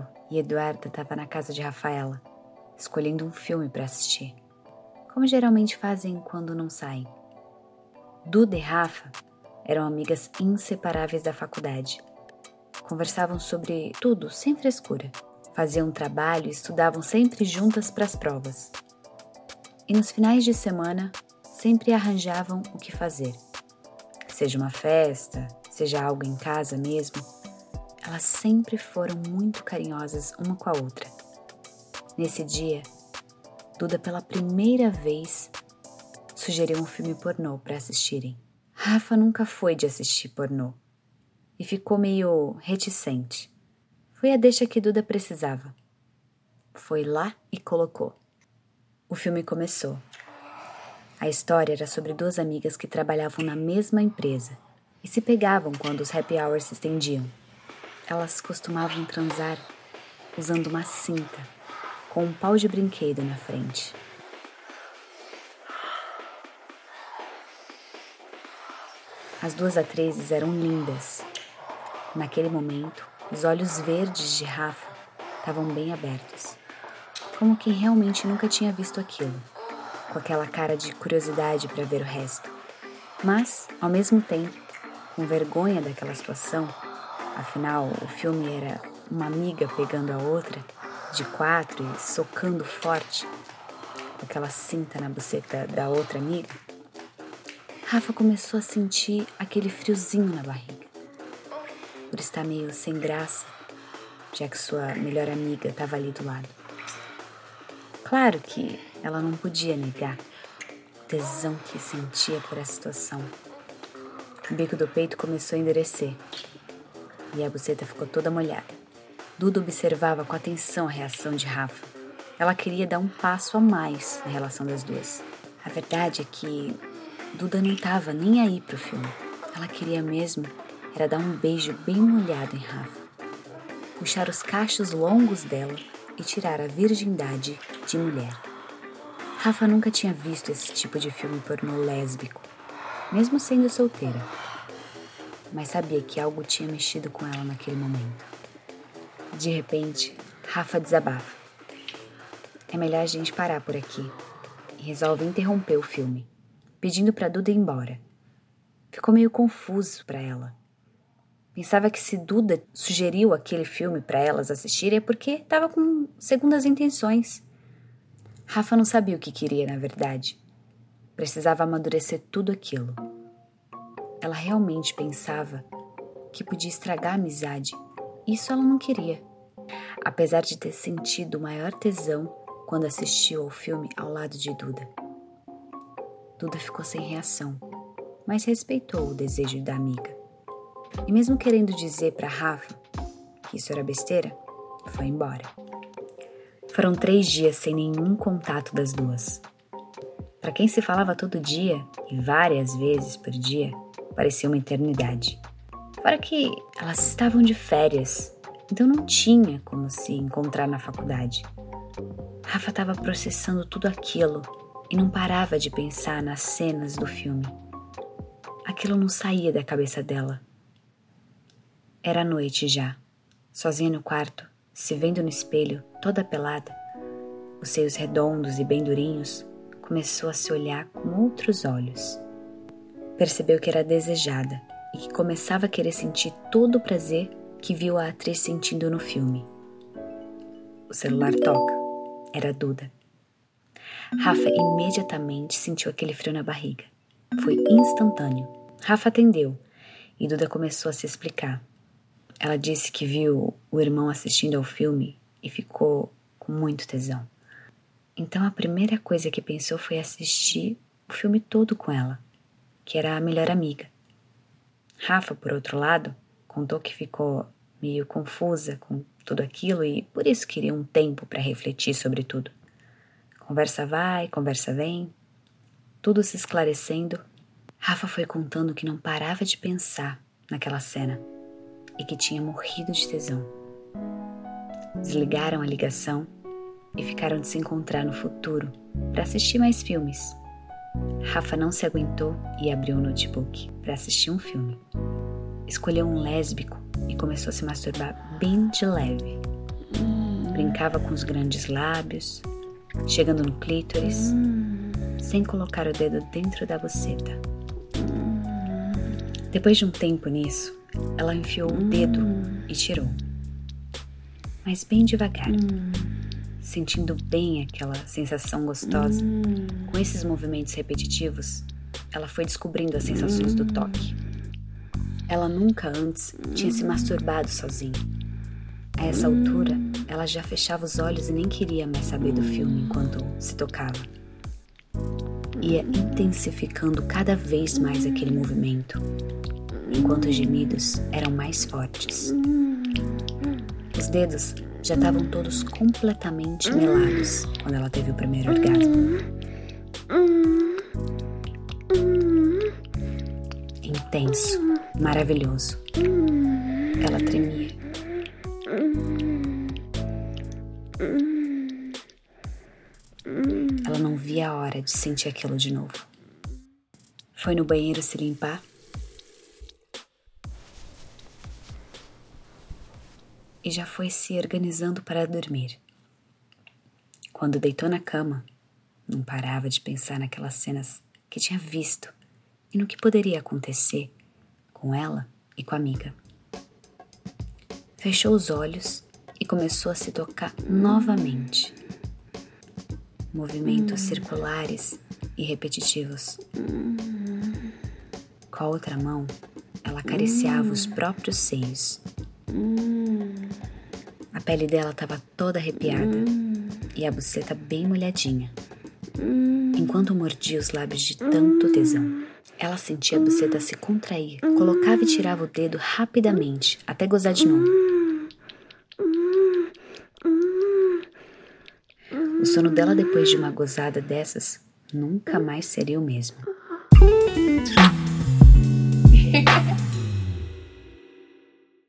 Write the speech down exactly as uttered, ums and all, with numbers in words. domingo e Eduarda estava na casa de Rafaela, escolhendo um filme para assistir, como geralmente fazem quando não saem. Duda e Rafa eram amigas inseparáveis da faculdade. Conversavam sobre tudo sem frescura, faziam trabalho e estudavam sempre juntas para as provas. E nos finais de semana sempre arranjavam o que fazer. Seja uma festa, seja algo em casa mesmo, elas sempre foram muito carinhosas uma com a outra. Nesse dia, Duda pela primeira vez sugeriu um filme pornô para assistirem. Rafa nunca foi de assistir pornô e ficou meio reticente. Foi a deixa que Duda precisava. Foi lá e colocou. O filme começou. A história era sobre duas amigas que trabalhavam na mesma empresa e se pegavam quando os happy hours se estendiam. Elas costumavam transar usando uma cinta com um pau de brinquedo na frente. As duas atrizes eram lindas. Naquele momento, os olhos verdes de Rafa estavam bem abertos, como quem realmente nunca tinha visto aquilo, com aquela cara de curiosidade para ver o resto. Mas, ao mesmo tempo, com vergonha daquela situação, afinal, o filme era uma amiga pegando a outra, de quatro e socando forte, com aquela cinta na buceta da outra amiga, Rafa começou a sentir aquele friozinho na barriga, por estar meio sem graça, já que sua melhor amiga estava ali do lado. Claro que ela não podia negar o tesão que sentia por essa situação. O bico do peito começou a endurecer, e a buceta ficou toda molhada. Duda observava com atenção a reação de Rafa. Ela queria dar um passo a mais na relação das duas. A verdade é que Duda não estava nem aí pro filme. Ela queria mesmo era dar um beijo bem molhado em Rafa, puxar os cachos longos dela e tirar a virgindade de mulher. Rafa nunca tinha visto esse tipo de filme pornô lésbico, mesmo sendo solteira, mas sabia que algo tinha mexido com ela naquele momento. De repente, Rafa desabafa. É melhor a gente parar por aqui. E resolve interromper o filme, pedindo para Duda ir embora. Ficou meio confuso para ela. Pensava que se Duda sugeriu aquele filme para elas assistirem é porque estava com segundas intenções. Rafa não sabia o que queria, na verdade. Precisava amadurecer tudo aquilo. Ela realmente pensava que podia estragar a amizade. Isso ela não queria. Apesar de ter sentido o maior tesão quando assistiu ao filme ao lado de Duda. Duda ficou sem reação, mas respeitou o desejo da amiga. E mesmo querendo dizer para Rafa que isso era besteira, foi embora. Foram três dias sem nenhum contato das duas. Para quem se falava todo dia, e várias vezes por dia, parecia uma eternidade. Fora que elas estavam de férias, então não tinha como se encontrar na faculdade. Rafa estava processando tudo aquilo e não parava de pensar nas cenas do filme. Aquilo não saía da cabeça dela. Era noite já, sozinha no quarto, se vendo no espelho, toda pelada, os seios redondos e bem durinhos, começou a se olhar com outros olhos. Percebeu que era desejada e que começava a querer sentir todo o prazer que viu a atriz sentindo no filme. O celular toca. Era Duda. Rafa imediatamente sentiu aquele frio na barriga. Foi instantâneo. Rafa atendeu e Duda começou a se explicar. Ela disse que viu o irmão assistindo ao filme e ficou com muito tesão. Então a primeira coisa que pensou foi assistir o filme todo com ela, que era a melhor amiga. Rafa, por outro lado, contou que ficou meio confusa com tudo aquilo e por isso queria um tempo para refletir sobre tudo. Conversa vai, conversa vem, tudo se esclarecendo. Rafa foi contando que não parava de pensar naquela cena e que tinha morrido de tesão. Desligaram a ligação e ficaram de se encontrar no futuro para assistir mais filmes. Rafa não se aguentou e abriu o notebook para assistir um filme. Escolheu um lésbico e começou a se masturbar bem de leve. brincava com os grandes lábios, chegando no clítoris, hum. sem colocar o dedo dentro da buceta. Hum. Depois de um tempo nisso, ela enfiou hum. o dedo e tirou. Mas bem devagar, hum. sentindo bem aquela sensação gostosa. Hum. Com esses movimentos repetitivos, ela foi descobrindo as sensações hum. do toque. Ela nunca antes tinha se masturbado sozinha. A essa altura, ela já fechava os olhos e nem queria mais saber do filme enquanto se tocava. Ia intensificando cada vez mais aquele movimento, enquanto os gemidos eram mais fortes. Os dedos já estavam todos completamente melados quando ela teve o primeiro orgasmo. Intenso. Maravilhoso. Ela tremia. Ela não via a hora de sentir aquilo de novo. Foi no banheiro se limpar e já foi se organizando para dormir. Quando deitou na cama, não parava de pensar naquelas cenas que tinha visto e no que poderia acontecer com ela e com a amiga. Fechou os olhos e começou a se tocar novamente. Movimentos circulares e repetitivos. Com a outra mão, ela acariciava os próprios seios. A pele dela estava toda arrepiada e a buceta bem molhadinha, enquanto mordia os lábios de tanto tesão. Ela sentia a buceta se contrair, colocava e tirava o dedo rapidamente, até gozar de novo. O sono dela depois de uma gozada dessas nunca mais seria o mesmo.